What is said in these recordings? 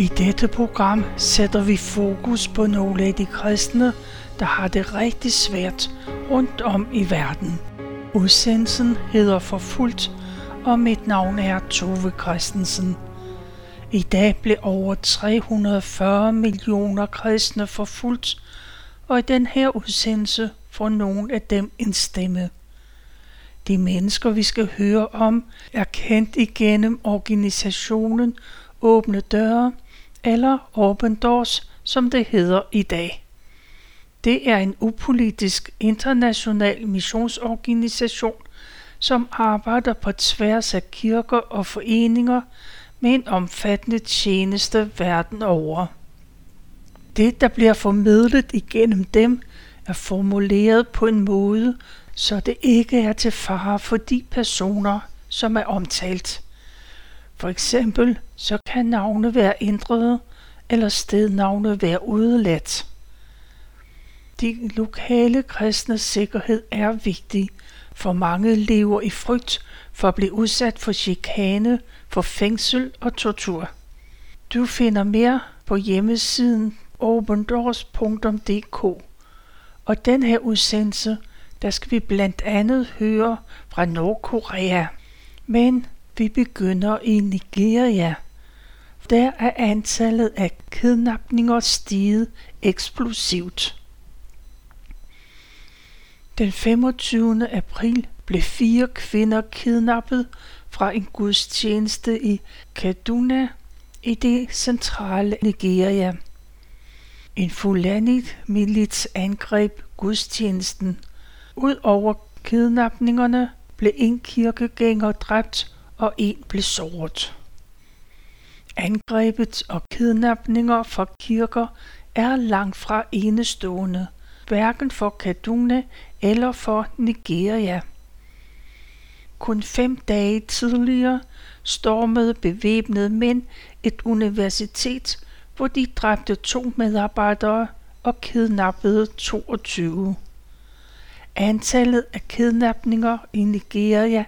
I dette program sætter vi fokus på nogle af de kristne, der har det rigtig svært rundt om i verden. Udsendelsen hedder Forfulgt, og mit navn er Tove Christensen. I dag blev over 340 millioner kristne forfulgt, og i den her udsendelse får nogle af dem en stemme. De mennesker, vi skal høre om, er kendt igennem organisationen Åbne Døre, eller Open Doors, som det hedder i dag. Det er en upolitisk international missionsorganisation, som arbejder på tværs af kirker og foreninger med en omfattende tjeneste verden over. Det, der bliver formidlet igennem dem, er formuleret på en måde, så det ikke er til fare for de personer, som er omtalt. For eksempel så kan navne være ændret, eller stednavne være udeladt. De lokale kristnes sikkerhed er vigtig, for mange lever i frygt for at blive udsat for chikane, for fængsel og tortur. Du finder mere på hjemmesiden opendoors.dk. Og den her udsendelse, der skal vi blandt andet høre fra Nordkorea. Men vi begynder i Nigeria. Der er antallet af kidnapninger steget eksplosivt. Den 25. april blev 4 kvinder kidnappet fra en gudstjeneste i Kaduna i det centrale Nigeria. En Fulani-milits angreb gudstjenesten. Udover kidnapningerne blev en kirkegænger dræbt og en blev såret. Angrebet og kidnapninger fra kirker er langt fra enestående, hverken for Kaduna eller for Nigeria. Kun 5 dage tidligere stormede bevæbnede mænd et universitet, hvor de dræbte 2 medarbejdere og kidnappede 22. Antallet af kidnapninger i Nigeria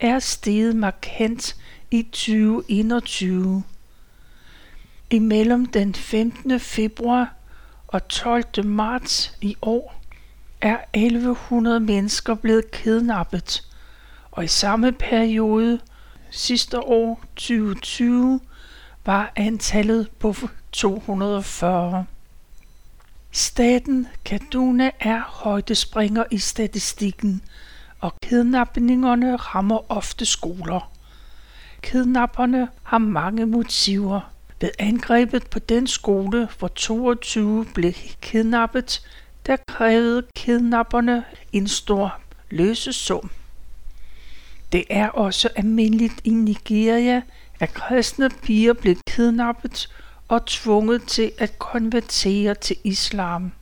er steget markant i 2021. Imellem den 15. februar og 12. marts i år er 1100 mennesker blevet kidnappet, og i samme periode sidste år 2020 var antallet på 240. Staten Kaduna er højdespringer i statistikken, og kidnapningerne rammer ofte skoler. Kidnapperne har mange motiver. Ved angrebet på den skole, hvor 22 blev kidnappet, der krævede kidnapperne en stor løsesum. Det er også almindeligt i Nigeria, at kristne piger blev kidnappet og tvunget til at konvertere til islam.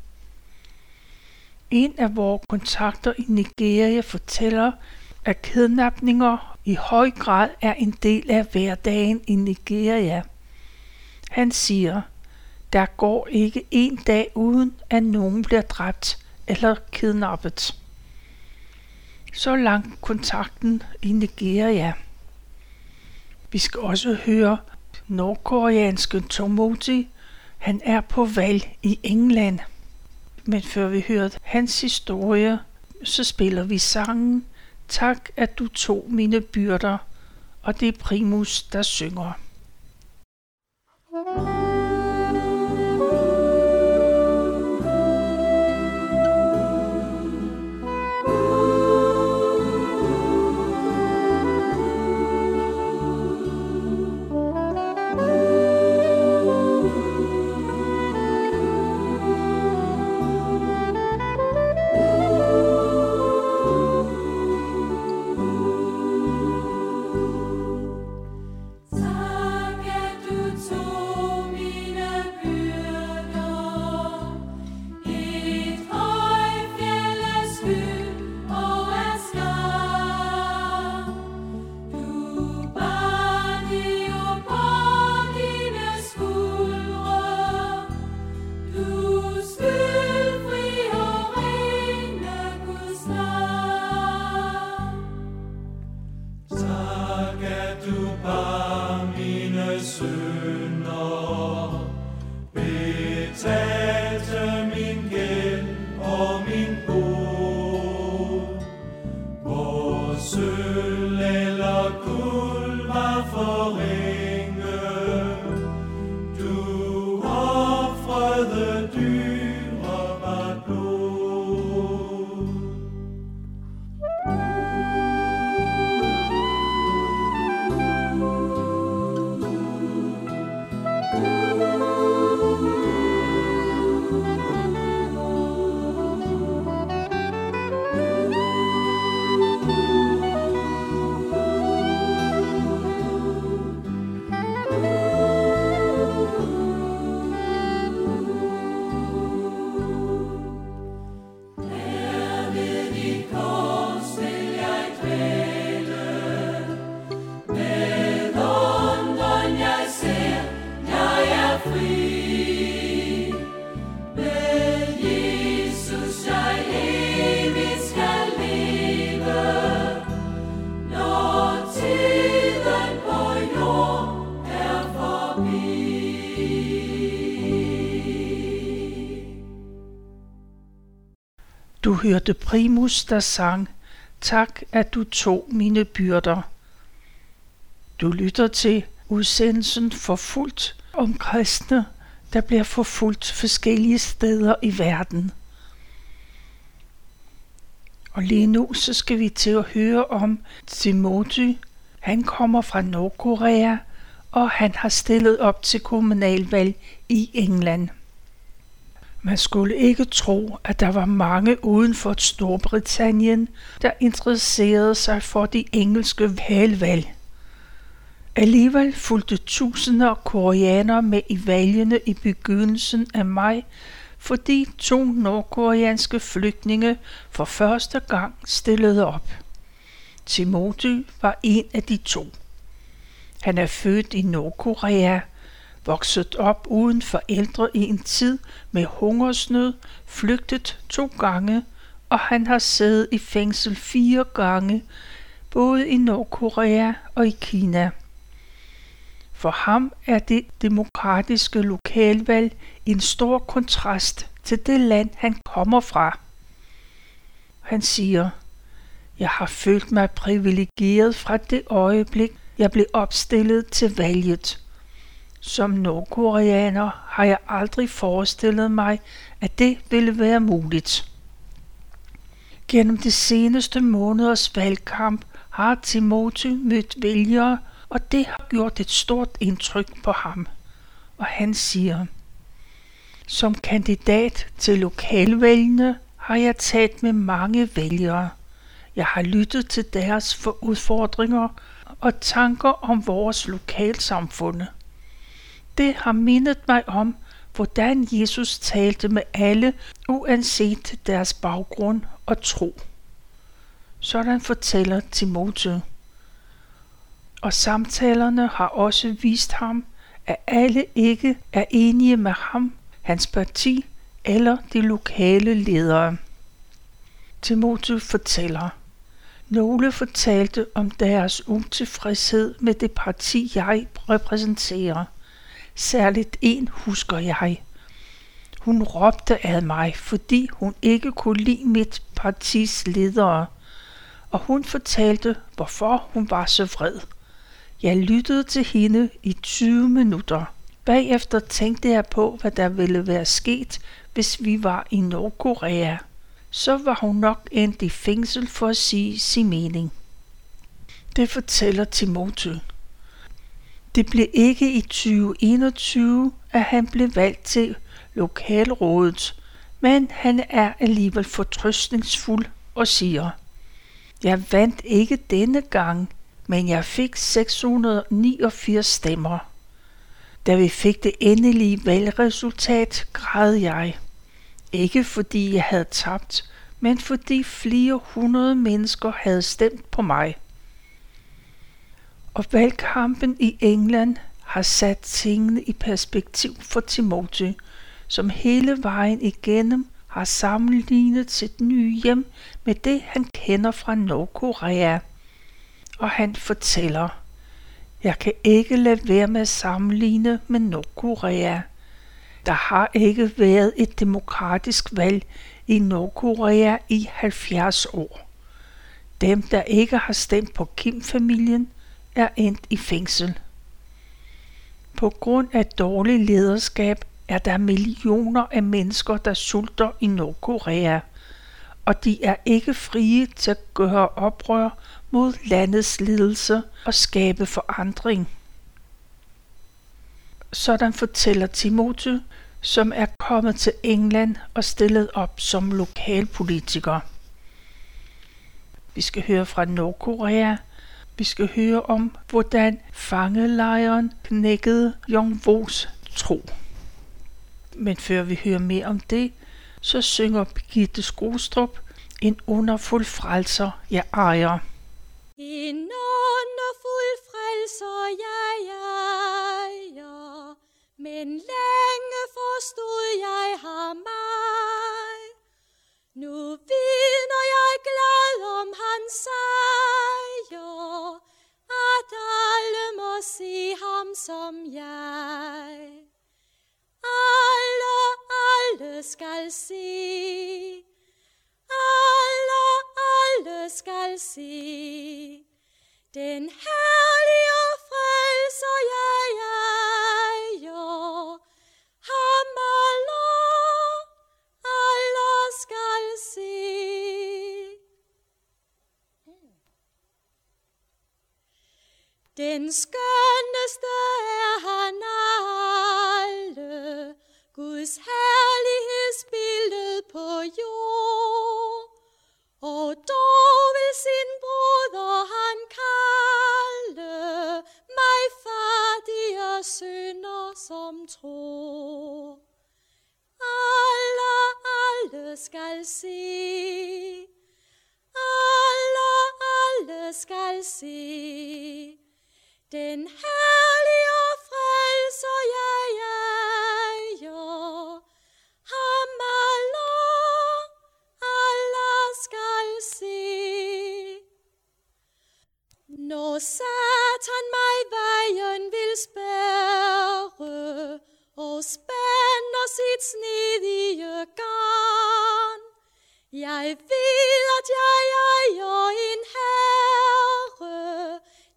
En af vores kontakter i Nigeria fortæller, at kidnapninger i høj grad er en del af hverdagen i Nigeria. Han siger, der går ikke en dag uden, at nogen bliver dræbt eller kidnappet. Så langt kontakten i Nigeria. Vi skal også høre nordkoreanske Timothy. Han er på valg i England. Men før vi hører hans historie, så spiller vi sangen Tak, at du tog mine byrder. Og det er Primus, der synger. det dyrebart blod. Du hørte Primus, der sang, tak at du tog mine byrder. Du lytter til udsendelsen Forfulgt om kristne, der bliver forfulgt forskellige steder i verden. Og lige nu så skal vi til at høre om Timothy. Han kommer fra Nordkorea, og han har stillet op til kommunalvalg i England. Man skulle ikke tro, at der var mange uden for Storbritannien, der interesserede sig for de engelske valgvalg. Alligevel fulgte tusinder af koreanere med i valgene i begyndelsen af maj, fordi 2 nordkoreanske flygtninge for første gang stillede op. Timothy var en af de 2. Han er født i Nordkorea, vokset op uden forældre i en tid med hungersnød, flygtet 2 gange, og han har siddet i fængsel 4 gange, både i Nordkorea og i Kina. For ham er det demokratiske lokalvalg en stor kontrast til det land, han kommer fra. Han siger, jeg har følt mig privilegeret fra det øjeblik, jeg blev opstillet til valget. Som nordkoreaner har jeg aldrig forestillet mig, at det ville være muligt. Gennem de seneste måneders valgkamp har Timothy mødt vælgere, og det har gjort et stort indtryk på ham. Og han siger, som kandidat til lokalvalgene har jeg talt med mange vælgere. Jeg har lyttet til deres udfordringer og tanker om vores lokalsamfund. Det har mindet mig om, hvordan Jesus talte med alle, uanset deres baggrund og tro. Sådan fortæller Timothy. Og samtalerne har også vist ham, at alle ikke er enige med ham, hans parti eller de lokale ledere. Timothy fortæller. Nogle fortalte om deres utilfredshed med det parti, jeg repræsenterer. Særligt en husker jeg. Hun råbte ad mig, fordi hun ikke kunne lide mit partis ledere, og hun fortalte, hvorfor hun var så vred. Jeg lyttede til hende i 20 minutter. Bagefter tænkte jeg på, hvad der ville være sket, hvis vi var i Nordkorea. Så var hun nok endt i fængsel for at sige sin mening. Det fortæller Timothy. Det blev ikke i 2021, at han blev valgt til lokalrådet, men han er alligevel fortrøstningsfuld og siger, jeg vandt ikke denne gang, men jeg fik 689 stemmer. Da vi fik det endelige valgresultat, græd jeg. Ikke fordi jeg havde tabt, men fordi flere hundrede mennesker havde stemt på mig. Og valgkampen i England har sat tingene i perspektiv for Timothy, som hele vejen igennem har sammenlignet sit nye hjem med det, han kender fra Nordkorea. Og han fortæller, jeg kan ikke lade være med at sammenligne med Nordkorea. Der har ikke været et demokratisk valg i Nordkorea i 70 år. Dem, der ikke har stemt på Kim-familien, er endt i fængsel. På grund af dårlig lederskab er der millioner af mennesker, der sulter i Nordkorea, og de er ikke frie til at gøre oprør mod landets ledelse og skabe forandring. Sådan fortæller Timothy, som er kommet til England og stillet op som lokalpolitiker. Vi skal høre fra Nordkorea. Vi skal høre om, hvordan fangelejren knækkede Jong-Wos tro. Men før vi hører mere om det, så synger Birgitte Skostrup en underfuld frelser, jeg ejer. En underfuld frelser, jeg ejer, men længe forstod jeg ham ej. Nu vidner jeg glad om hans sejr, at alle må se ham som jeg. Alle skal se, alle skal se, den herlige frelser jeg ejer, ham alle skal se. Den skønneste er han alle, Guds herlighedsbillede på jord, og dog vil sin broder han kalde mig fattige synder som tror. Alle skal se, alle skal se, den herlige frelser jeg ejer, ham alle skal se. Når Satan mig vejen vil spærre og spænder sit snedige garn, jeg ved, at jeg ejer en herre,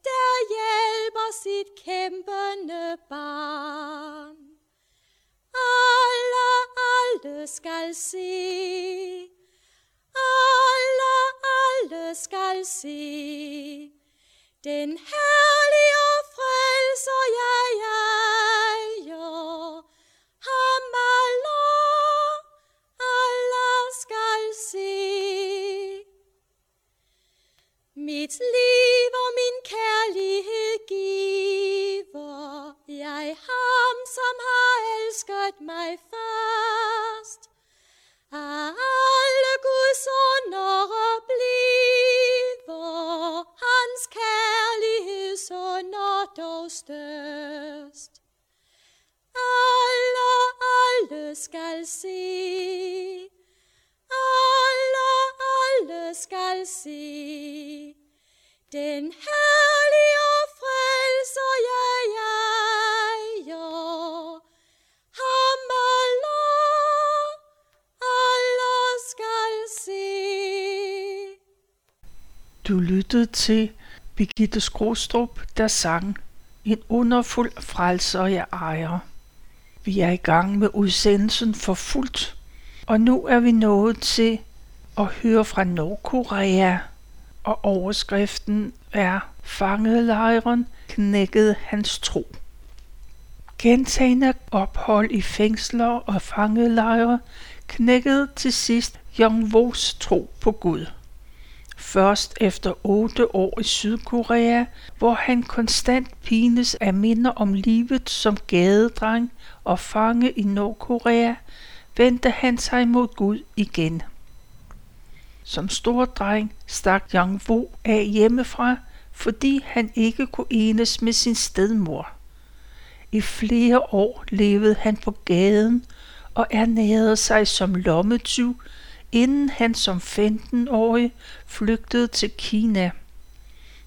der hjælper sit kæmpende barn. Alle skal se, alle skal se, den herlige frelser jeg ejer, ham alle skal se. Mit liv og min kærlighed giver jeg ham, som har elsket mig fast. Af alle Guds undere bliver hans kærligheds under dog størst. Alle skal se, alle skal se, den herlige frelser jeg ejer, ham alle skal se. Du lyttede til Birgitte Skostrup, der sang en underfuld frelser jeg ejer. Vi er i gang med udsendelsen for fuldt, og nu er vi nået til at høre fra Nordkorea, og overskriften er fangelejren knækkede hans tro. Gentagne ophold i fængsler og fangelejre knækkede til sidst Jong-Wos tro på Gud. Først efter 8 år i Sydkorea, hvor han konstant pines af minder om livet som gadedreng og fange i Nordkorea, vendte han sig mod Gud igen. Som stor dreng stak Jang-woo af hjemmefra, fordi han ikke kunne enes med sin stedmor. I flere år levede han på gaden og ernærede sig som lommetyv, inden han som 15-årig flygtede til Kina.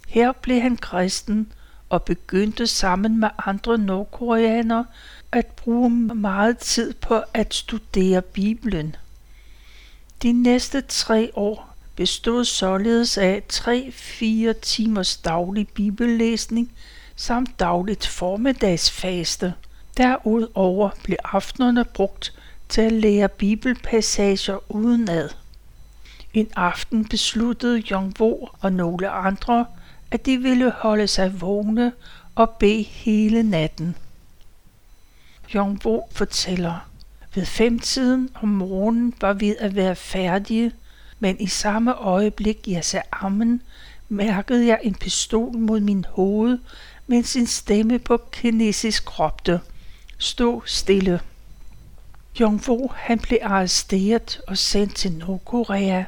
Her blev han kristen og begyndte sammen med andre nordkoreanere at bruge meget tid på at studere Bibelen. De næste 3 år bestod således af 3-4 timers daglig bibellæsning samt dagligt formiddagsfaste, Derudover blev aftenerne brugt til at lære bibelpassager udenad. En aften besluttede Jong-Wo og nogle andre, at de ville holde sig vågne og bede hele natten. Jong-Wo fortæller, ved 5-tiden om morgenen var vi at være færdige, men i samme øjeblik jeg sagde amen, mærkede jeg en pistol mod min hoved, mens en stemme på kinesisk råbte: "Stå stille." Jong-Wo han blev arresteret og sendt til Nordkorea,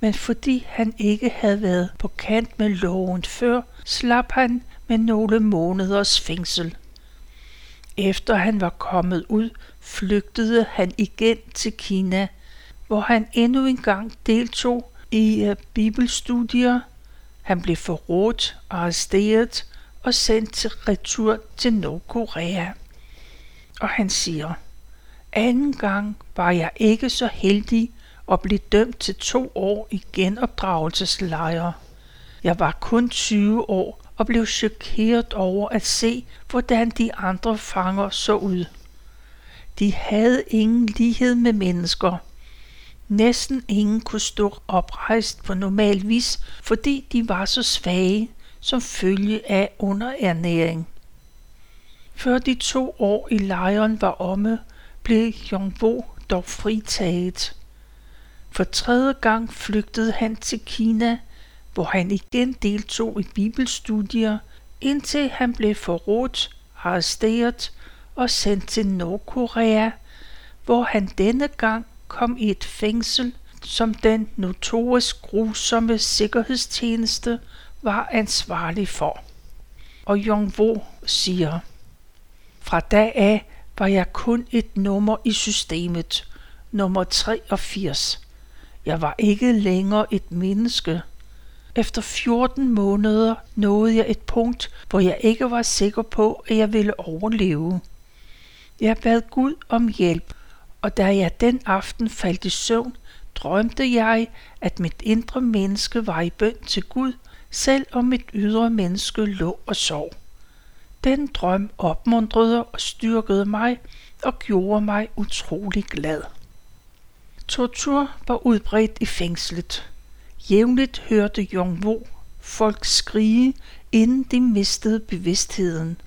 men fordi han ikke havde været på kant med loven før, slap han med nogle måneders fængsel. Efter han var kommet ud, flygtede han igen til Kina, hvor han endnu engang deltog i bibelstudier. Han blev forrådt, arresteret og sendt til retur til Nordkorea. Og han siger: "Anden gang var jeg ikke så heldig og blev dømt til 2 år i genopdragelseslejre. Jeg var kun 20 år og blev chokeret over at se, hvordan de andre fanger så ud. De havde ingen lighed med mennesker. Næsten ingen kunne stå oprejst på normal vis, fordi de var så svage som følge af underernæring." Før de 2 år i lejren var omme, blev Jong-Wo dog fritaget. For 3. gang flygtede han til Kina, hvor han igen deltog i bibelstudier, indtil han blev forrådt, arresteret og sendt til Nordkorea, hvor han denne gang kom i et fængsel, som den notorisk grusomme sikkerhedstjeneste var ansvarlig for. Og Jong-Wo siger: "Fra da af var jeg kun et nummer i systemet, nummer 83. Jeg var ikke længere et menneske. Efter 14 måneder nåede jeg et punkt, hvor jeg ikke var sikker på, at jeg ville overleve. Jeg bad Gud om hjælp, og da jeg den aften faldt i søvn, drømte jeg, at mit indre menneske var i bøn til Gud, selvom mit ydre menneske lå og sov. Den drøm opmuntrede og styrkede mig og gjorde mig utrolig glad." Tortur var udbredt i fængslet. Jævnligt hørte Jong-Wo folk skrige, inden de mistede bevidstheden.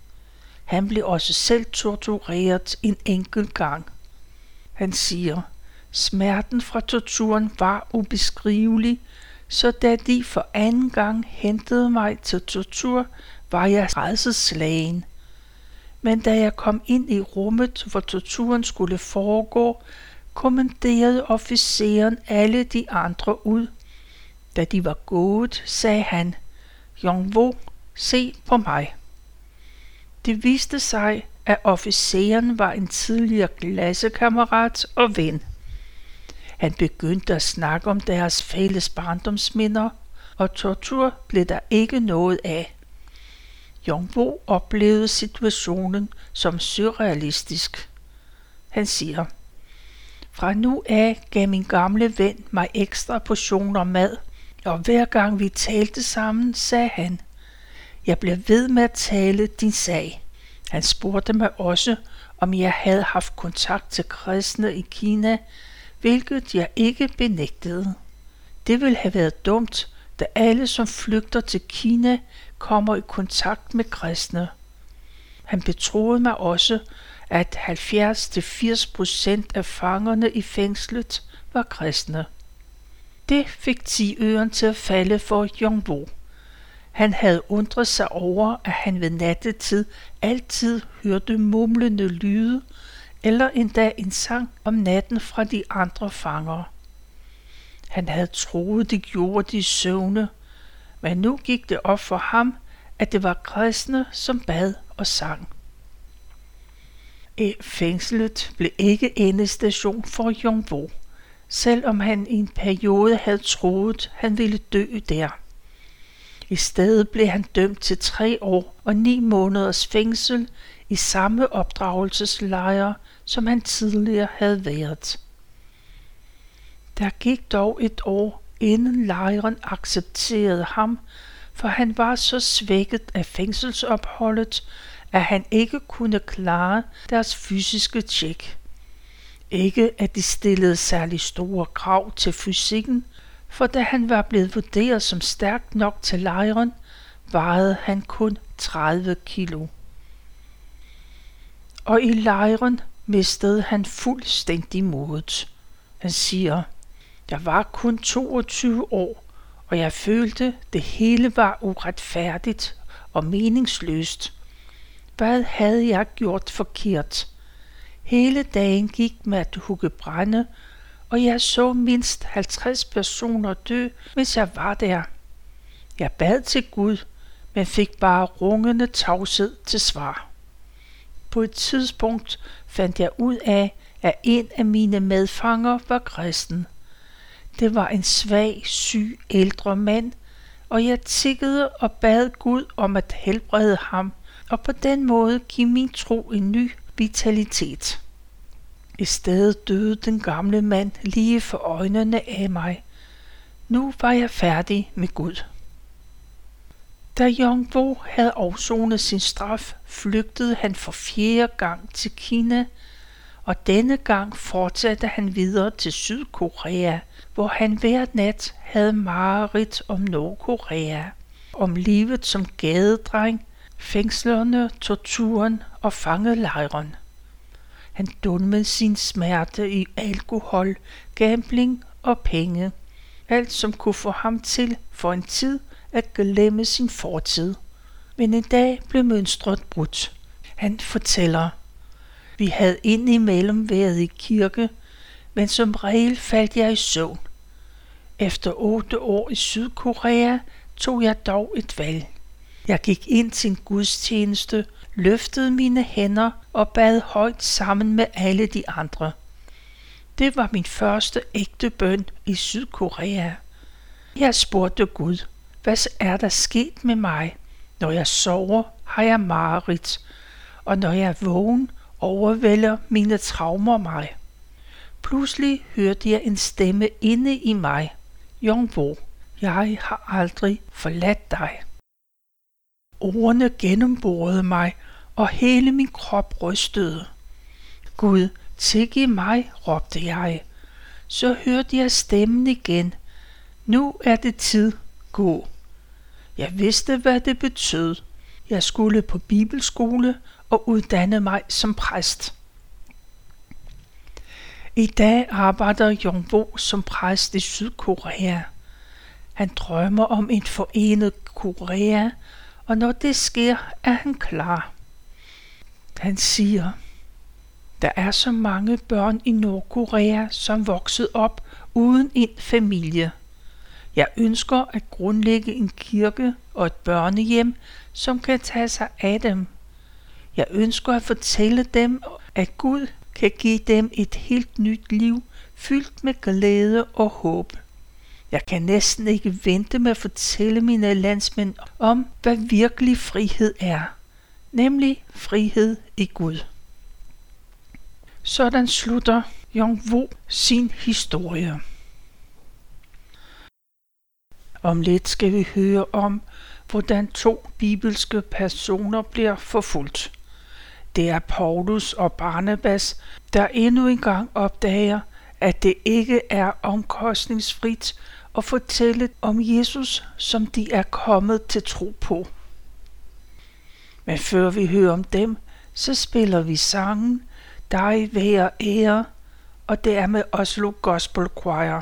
Han blev også selv tortureret en enkelt gang. Han siger: "Smerten fra torturen var ubeskrivelig, så da de for 2. gang hentede mig til tortur, var jeg rædselsslagen. Men da jeg kom ind i rummet, hvor torturen skulle foregå, kommanderede officeren alle de andre ud. Da de var gået, sagde han: "Jong-Wo, se på mig." Det viste sig, at officeren var en tidligere klassekammerat og ven. Han begyndte at snakke om deres fælles barndomsminder, og tortur blev der ikke noget af. Jong-Wo oplevede situationen som surrealistisk. Han siger: "Fra nu af gav min gamle ven mig ekstra portioner mad, og hver gang vi talte sammen, sagde han: "Jeg bliver ved med at tale din sag." Han spurgte mig også, om jeg havde haft kontakt til kristne i Kina, hvilket jeg ikke benægtede. Det ville have været dumt, da alle, som flygter til Kina, kommer i kontakt med kristne. Han betroede mig også, at 70-80% af fangerne i fængslet var kristne." Det fik 10 øren til at falde for Jong-Wo. Han havde undret sig over, at han ved nattetid altid hørte mumlende lyde, eller endda en sang om natten fra de andre fanger. Han havde troet, det gjorde de i søvne, men nu gik det op for ham, at det var kristne, som bad og sang. Fængslet blev ikke endestation for Jong-Wo, selvom han i en periode havde troet, han ville dø der. I stedet blev han dømt til 3 år og 9 måneders fængsel i samme opdragelseslejre, som han tidligere havde været. Der gik dog 1 år, inden lejren accepterede ham, for han var så svækket af fængselsopholdet, at han ikke kunne klare deres fysiske tjek. Ikke at de stillede særlig store krav til fysikken, for da han var blevet vurderet som stærk nok til lejren, vejede han kun 30 kilo. Og i lejren mistede han fuldstændig modet. Han siger, jeg var kun 22 år, og jeg følte, det hele var uretfærdigt og meningsløst. Hvad havde jeg gjort forkert? Hele dagen gik med at hugge brænde, og jeg så mindst 50 personer dø, mens jeg var der. Jeg bad til Gud, men fik bare rungende tavshed til svar. På et tidspunkt fandt jeg ud af, at en af mine medfanger var kristen. Det var en svag, syg, ældre mand, og jeg tikkede og bad Gud om at helbrede ham, og på den måde give min tro en ny vitalitet. I stedet døde den gamle mand lige for øjnene af mig. Nu var jeg færdig med Gud. Da Jong-Wo havde afsonet sin straf, flygtede han for 4. gang til Kina, og denne gang fortsatte han videre til Sydkorea, hvor han hver nat havde mareridt om Nordkorea, om livet som gadedreng, fængslerne, torturen og fangelejren. Han dulmede sin smerte i alkohol, gambling og penge, alt som kunne få ham til for en tid at glemme sin fortid. Men en dag blev mønstret brudt. Han fortæller, vi havde indimellem været i kirke, men som regel faldt jeg i søvn. Efter 8 år i Sydkorea tog jeg dog et valg. Jeg gik ind til en gudstjeneste, løftede mine hænder og bad højt sammen med alle de andre. Det var min første ægte bøn i Sydkorea. Jeg spurgte Gud, hvad er der sket med mig? Når jeg sover, har jeg mareridt, og når jeg er vågen, overvælder mine traumer mig. Pludselig hørte jeg en stemme inde i mig. Jong-Wo, jeg har aldrig forladt dig. Ordene gennemborede mig, og hele min krop rystede. Gud, tilgiv mig, råbte jeg. Så hørte jeg stemmen igen. Nu er det tid, gå. Jeg vidste, hvad det betød. Jeg skulle på bibelskole og uddanne mig som præst. I dag arbejder Jong-Wo som præst i Sydkorea. Han drømmer om en forenet Korea, og når det sker, er han klar. Han siger, der er så mange børn i Nordkorea, som voksede op uden en familie. Jeg ønsker at grundlægge en kirke og et børnehjem, som kan tage sig af dem. Jeg ønsker at fortælle dem, at Gud kan give dem et helt nyt liv, fyldt med glæde og håb. Jeg kan næsten ikke vente med at fortælle mine landsmænd om, hvad virkelig frihed er. Nemlig frihed i Gud. Sådan slutter Jong-Wo sin historie. Om lidt skal vi høre om, hvordan 2 bibelske personer bliver forfulgt. Det er Paulus og Barnabas, der endnu engang opdager, at det ikke er omkostningsfrit at fortælle om Jesus, som de er kommet til tro på. Men før vi hører om dem, så spiller vi sangen "Dig være ære", og det er med Oslo Gospel Choir.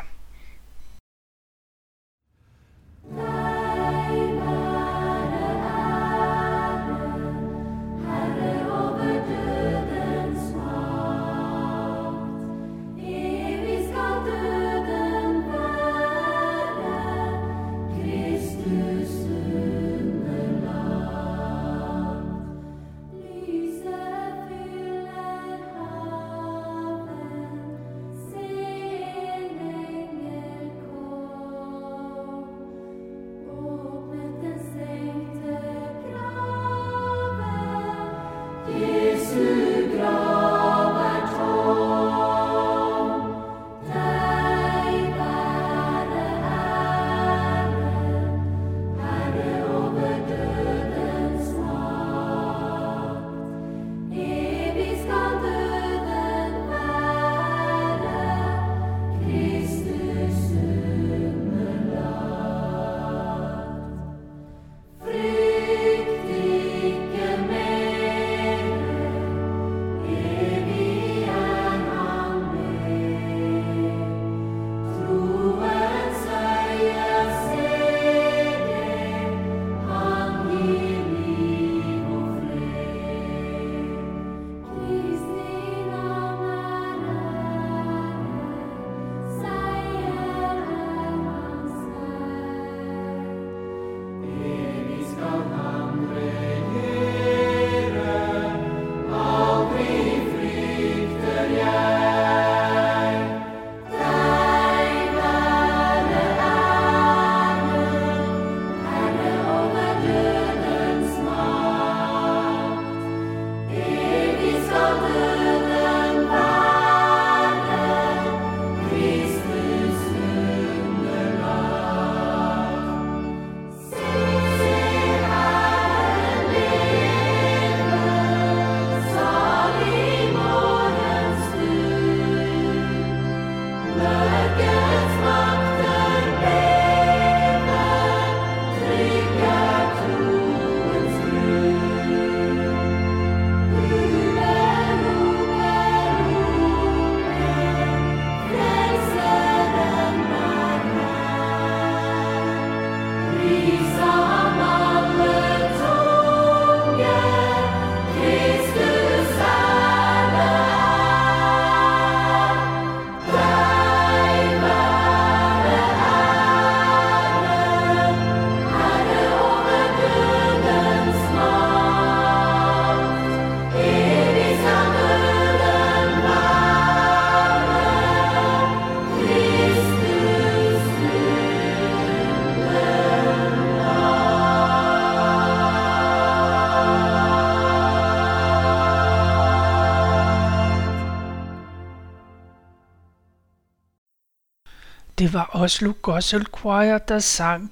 Det var Oslo Gospel Choir, der sang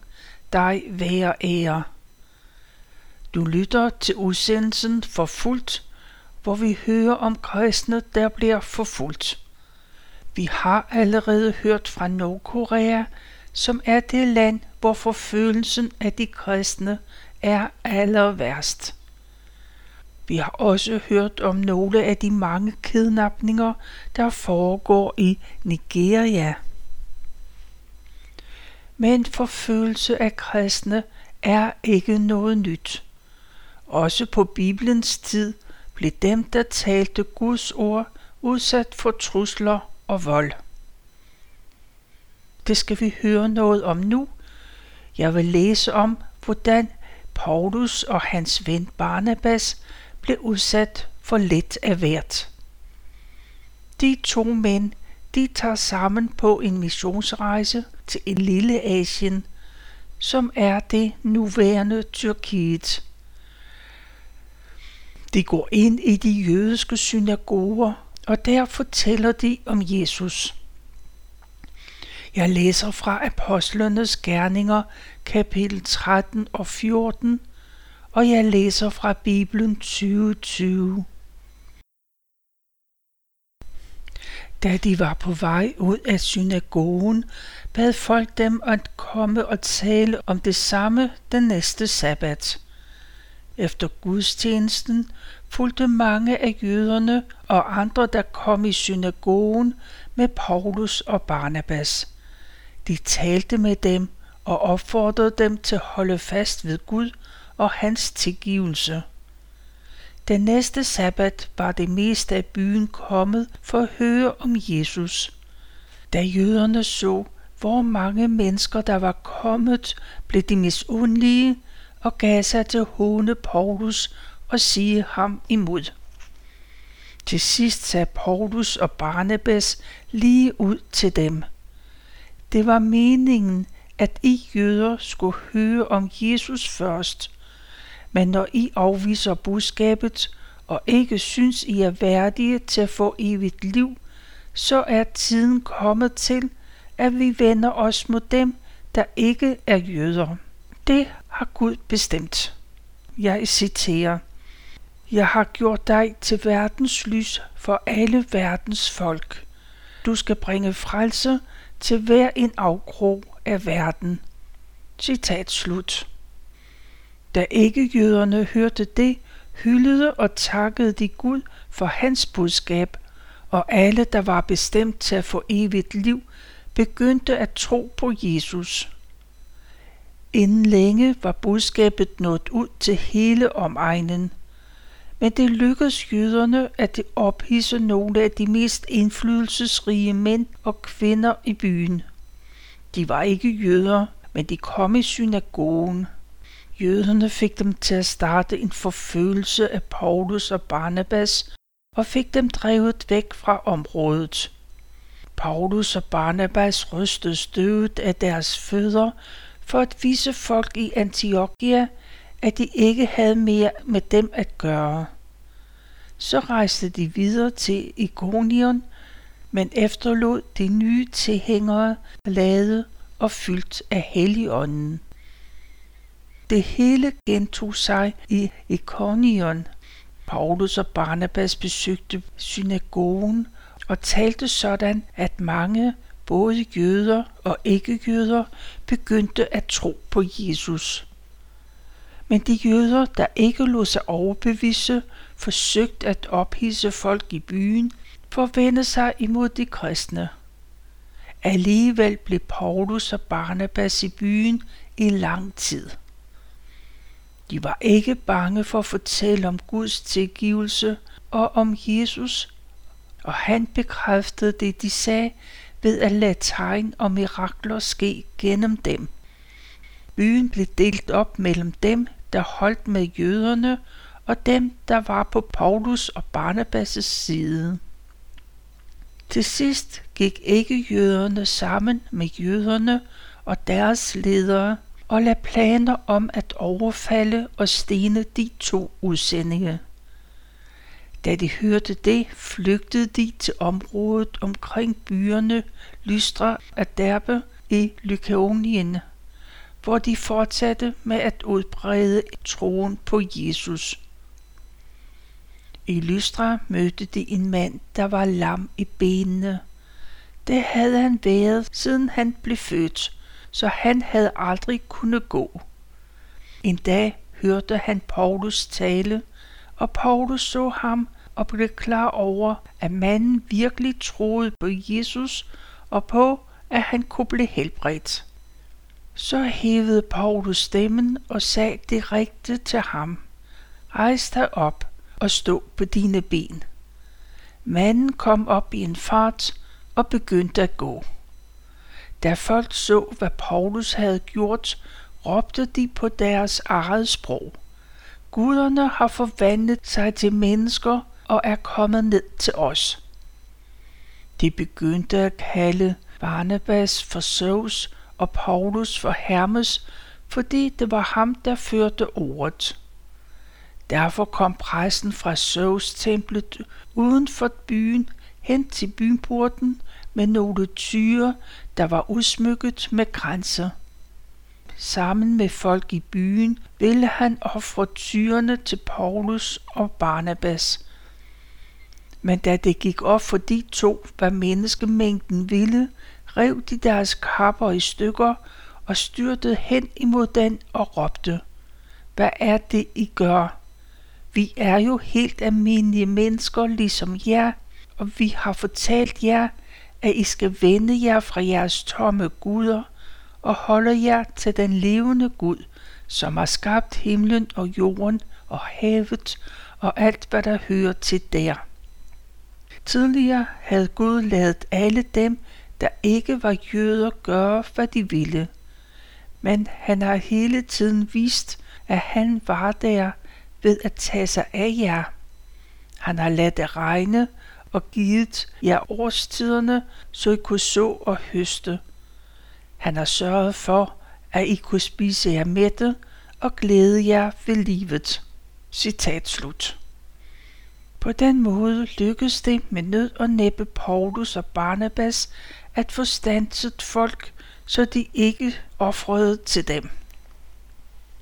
Dig være ære. Du lytter til udsendelsen Forfulgt, hvor vi hører om kristne, der bliver forfulgt. Vi har allerede hørt fra Nordkorea, som er det land, hvor forfølgelsen af de kristne er aller værst. Vi har også hørt om nogle af de mange kidnapninger, der foregår i Nigeria. Men forfølgelse af kristne er ikke noget nyt. Også på Bibelens tid blev dem, der talte Guds ord, udsat for trusler og vold. Det skal vi høre noget om nu. Jeg vil læse om, hvordan Paulus og hans ven Barnabas blev udsat for lidt af hvert. De to mænd, de tager sammen på en missionsrejse til en lille Asien, som er det nuværende Tyrkiet. De går ind i de jødiske synagoger, og der fortæller de om Jesus. Jeg læser fra Apostlenes Gerninger, kapitel 13 og 14, og jeg læser fra Bibelen 2020. Da de var på vej ud af synagogen, bad folk dem at komme og tale om det samme den næste sabbat. Efter gudstjenesten fulgte mange af jøderne og andre, der kom i synagogen, med Paulus og Barnabas. De talte med dem og opfordrede dem til at holde fast ved Gud og hans tilgivelse. Den næste sabbat var det meste af byen kommet for at høre om Jesus. Da jøderne så, hvor mange mennesker der var kommet, blev de misundelige og gav sig til at håne Paulus og sige ham imod. Til sidst sagde Paulus og Barnabas lige ud til dem. Det var meningen, at I jøder skulle høre om Jesus først. Men når I afviser budskabet og ikke synes, I er værdige til at få evigt liv, så er tiden kommet til, at vi vender os mod dem, der ikke er jøder. Det har Gud bestemt. Jeg citerer: Jeg har gjort dig til verdens lys for alle verdens folk. Du skal bringe frelse til hver en afkrog af verden. Citat slut. Da ikke jøderne hørte det, hyldede og takkede de Gud for hans budskab, og alle, der var bestemt til at få evigt liv, begyndte at tro på Jesus. Inden længe var budskabet nået ud til hele omegnen, men det lykkedes jøderne at ophidse nogle af de mest indflydelsesrige mænd og kvinder i byen. De var ikke jøder, men de kom i synagogen. Jøderne fik dem til at starte en forfølgelse af Paulus og Barnabas og fik dem drevet væk fra området. Paulus og Barnabas rystede støvet af deres fødder for at vise folk i Antiochia, at de ikke havde mere med dem at gøre. Så rejste de videre til Ikonion, men efterlod de nye tilhængere glade og fyldt af Helligånden. Det hele gentog sig i Ikonion. Paulus og Barnabas besøgte synagogen og talte sådan, at mange, både jøder og ikke-jøder, begyndte at tro på Jesus. Men de jøder, der ikke lod sig overbevise, forsøgte at ophidse folk i byen for at vende sig imod de kristne. Alligevel blev Paulus og Barnabas i byen i lang tid. De var ikke bange for at fortælle om Guds tilgivelse og om Jesus, og han bekræftede det, de sagde, ved at lade tegn og mirakler ske gennem dem. Byen blev delt op mellem dem, der holdt med jøderne, og dem, der var på Paulus og Barnabas' side. Til sidst gik ikke jøderne sammen med jøderne og deres ledere, og lagde planer om at overfalde og stene de to udsendinge. Da de hørte det, flygtede de til området omkring byerne Lystra og Derbe i Lykaonien, hvor de fortsatte med at udbrede troen på Jesus. I Lystra mødte de en mand, der var lam i benene. Det havde han været, siden han blev født, så han havde aldrig kunnet gå. En dag hørte han Paulus tale, og Paulus så ham og blev klar over, at manden virkelig troede på Jesus og på, at han kunne blive helbredt. Så hævede Paulus stemmen og sagde direkte til ham: "Rejs dig op og stå på dine ben." Manden kom op i en fart og begyndte at gå. Da folk så, hvad Paulus havde gjort, råbte de på deres eget sprog: "Guderne har forvandlet sig til mennesker og er kommet ned til os." De begyndte at kalde Barnabas for Zeus og Paulus for Hermes, fordi det var ham, der førte ordet. Derfor kom præsten fra Zeustemplet uden for byen hen til byporten med nogle tyre, der var udsmykket med kranser. Sammen med folk i byen ville han ofre tyrene til Paulus og Barnabas. Men da det gik op for de to, hvad menneskemængden ville, rev de deres kapper i stykker og styrtede hen imod den og råbte: "Hvad er det, I gør? Vi er jo helt almindelige mennesker ligesom jer, og vi har fortalt jer, at I skal vende jer fra jeres tomme guder og holde jer til den levende Gud, som har skabt himlen og jorden og havet og alt, hvad der hører til der." Tidligere havde Gud ladet alle dem, der ikke var jøder, gøre, hvad de ville. Men han har hele tiden vist, at han var der ved at tage sig af jer. Han har ladet det regne og givet jer årstiderne, så I kunne så og høste. Han har sørget for, at I kunne spise jer mætte og glæde jer ved livet. Citat slut. På den måde lykkedes det med nød og næppe Paulus og Barnabas at få standset folk, så de ikke ofrede til dem.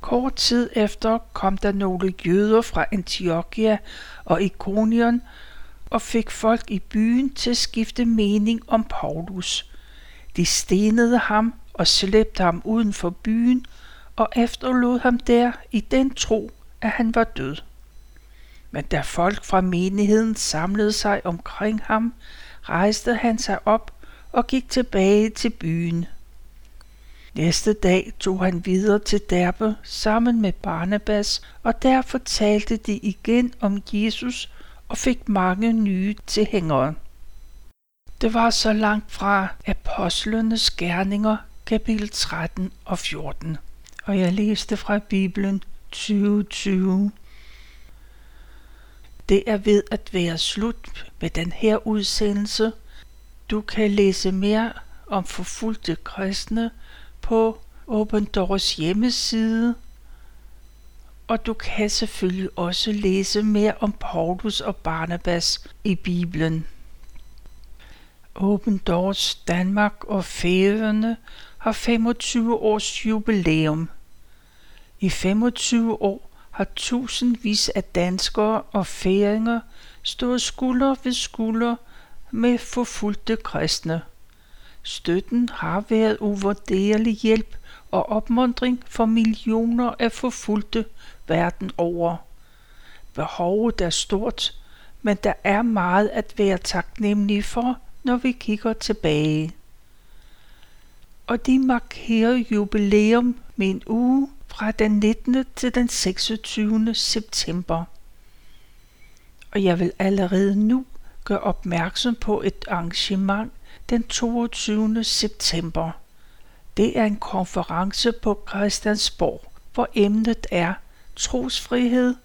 Kort tid efter kom der nogle jøder fra Antiochia og Ikonion og fik folk i byen til at skifte mening om Paulus. De stenede ham og slæbte ham uden for byen og efterlod ham der i den tro, at han var død. Men da folk fra menigheden samlede sig omkring ham, rejste han sig op og gik tilbage til byen. Næste dag tog han videre til Derbe sammen med Barnabas, og der fortalte de igen om Jesus og fik mange nye tilhængere. Det var så langt fra Apostlenes Gerninger, kapitel 13 og 14. Og jeg læste fra Bibelen 2020. Det er ved at være slut med den her udsendelse. Du kan læse mere om forfulgte kristne på Open Doors hjemmeside, og du kan selvfølgelig også læse mere om Paulus og Barnabas i Bibelen. Open Doors Danmark og Færøerne har 25 års jubilæum. I 25 år har tusindvis af danskere og færinger stået skulder ved skulder med forfulgte kristne. Støtten har været uvurderlig hjælp og opmuntring for millioner af forfulgte verden over. Behovet er stort, men der er meget at være taknemmelige for, når vi kigger tilbage. Og de markerer jubilæum med en uge fra den 19. til den 26. september. Og jeg vil allerede nu gøre opmærksom på et arrangement den 22. september. Det er en konference på Christiansborg, hvor emnet er trosfrihed,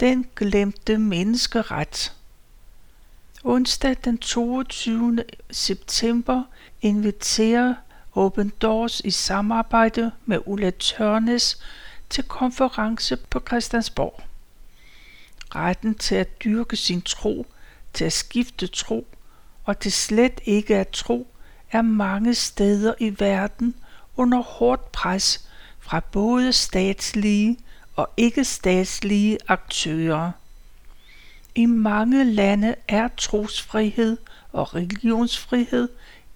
den glemte menneskeret. Onsdag den 22. september inviterer Open Doors i samarbejde med Ulla Tørnes til konference på Christiansborg. retten til at dyrke sin tro, til at skifte tro, og til slet ikke at tro, er mange steder i verden under hårdt pres fra både statslige og ikke-statslige aktører. I mange lande er trosfrihed og religionsfrihed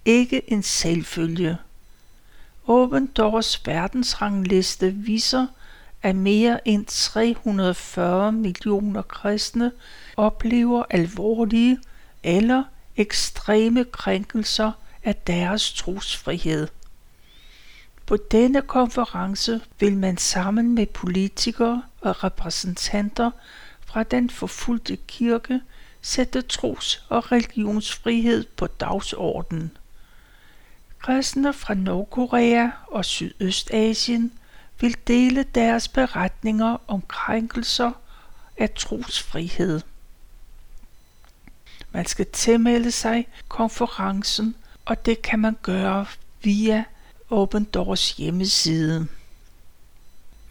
ikke en selvfølge. Open Doors verdensrangliste viser, at mere end 340 millioner kristne oplever alvorlige eller ekstreme krænkelser af deres trosfrihed. På denne konference vil man sammen med politikere og repræsentanter fra den forfulgte kirke sætte tros- og religionsfrihed på dagsordenen. Kristne fra Nordkorea og Sydøstasien vil dele deres beretninger om krænkelser af trosfrihed. Man skal tilmelde sig konferencen, og det kan man gøre via Open Doors hjemmeside.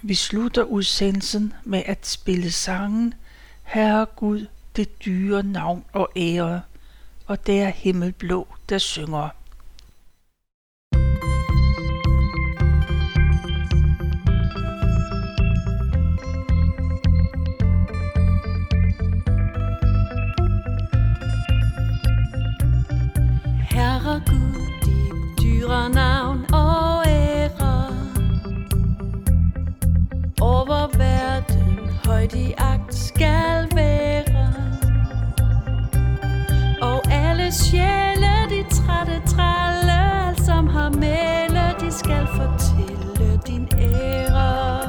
Vi slutter udsendelsen med at spille sangen Herre Gud, det dyre navn og ære, og det er Himmelblå, der synger. Herre Gud, dit dyre navn og ære, over verden højt i agt skal være, og alle sjæle, de trætte trælle, som har mælet, de skal fortælle din ære.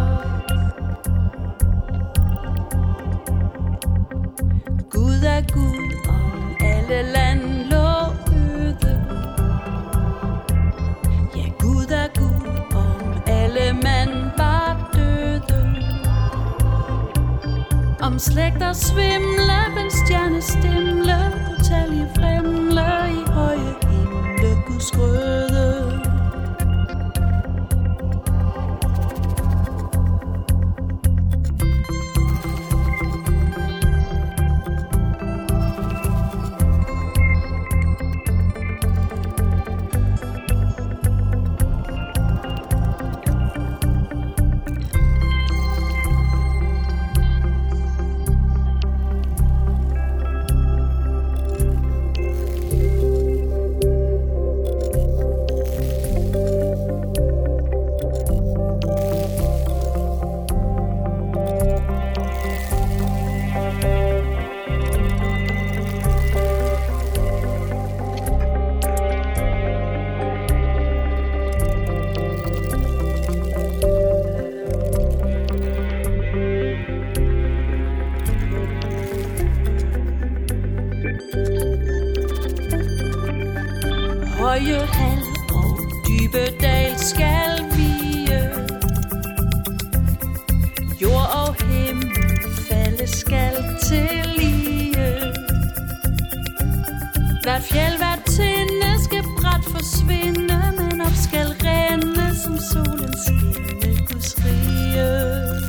Gud er Gud, og alle lande slægter svimle, men stjerne stimle, utallige fremle i høje himle, Guds røde. Høje hal og dybe dal skal vige, jord og himmel falde skal til lige. Hvert fjeld, hvert tinde skal bræt forsvinde, men op skal rende som solen skinne Guds rige.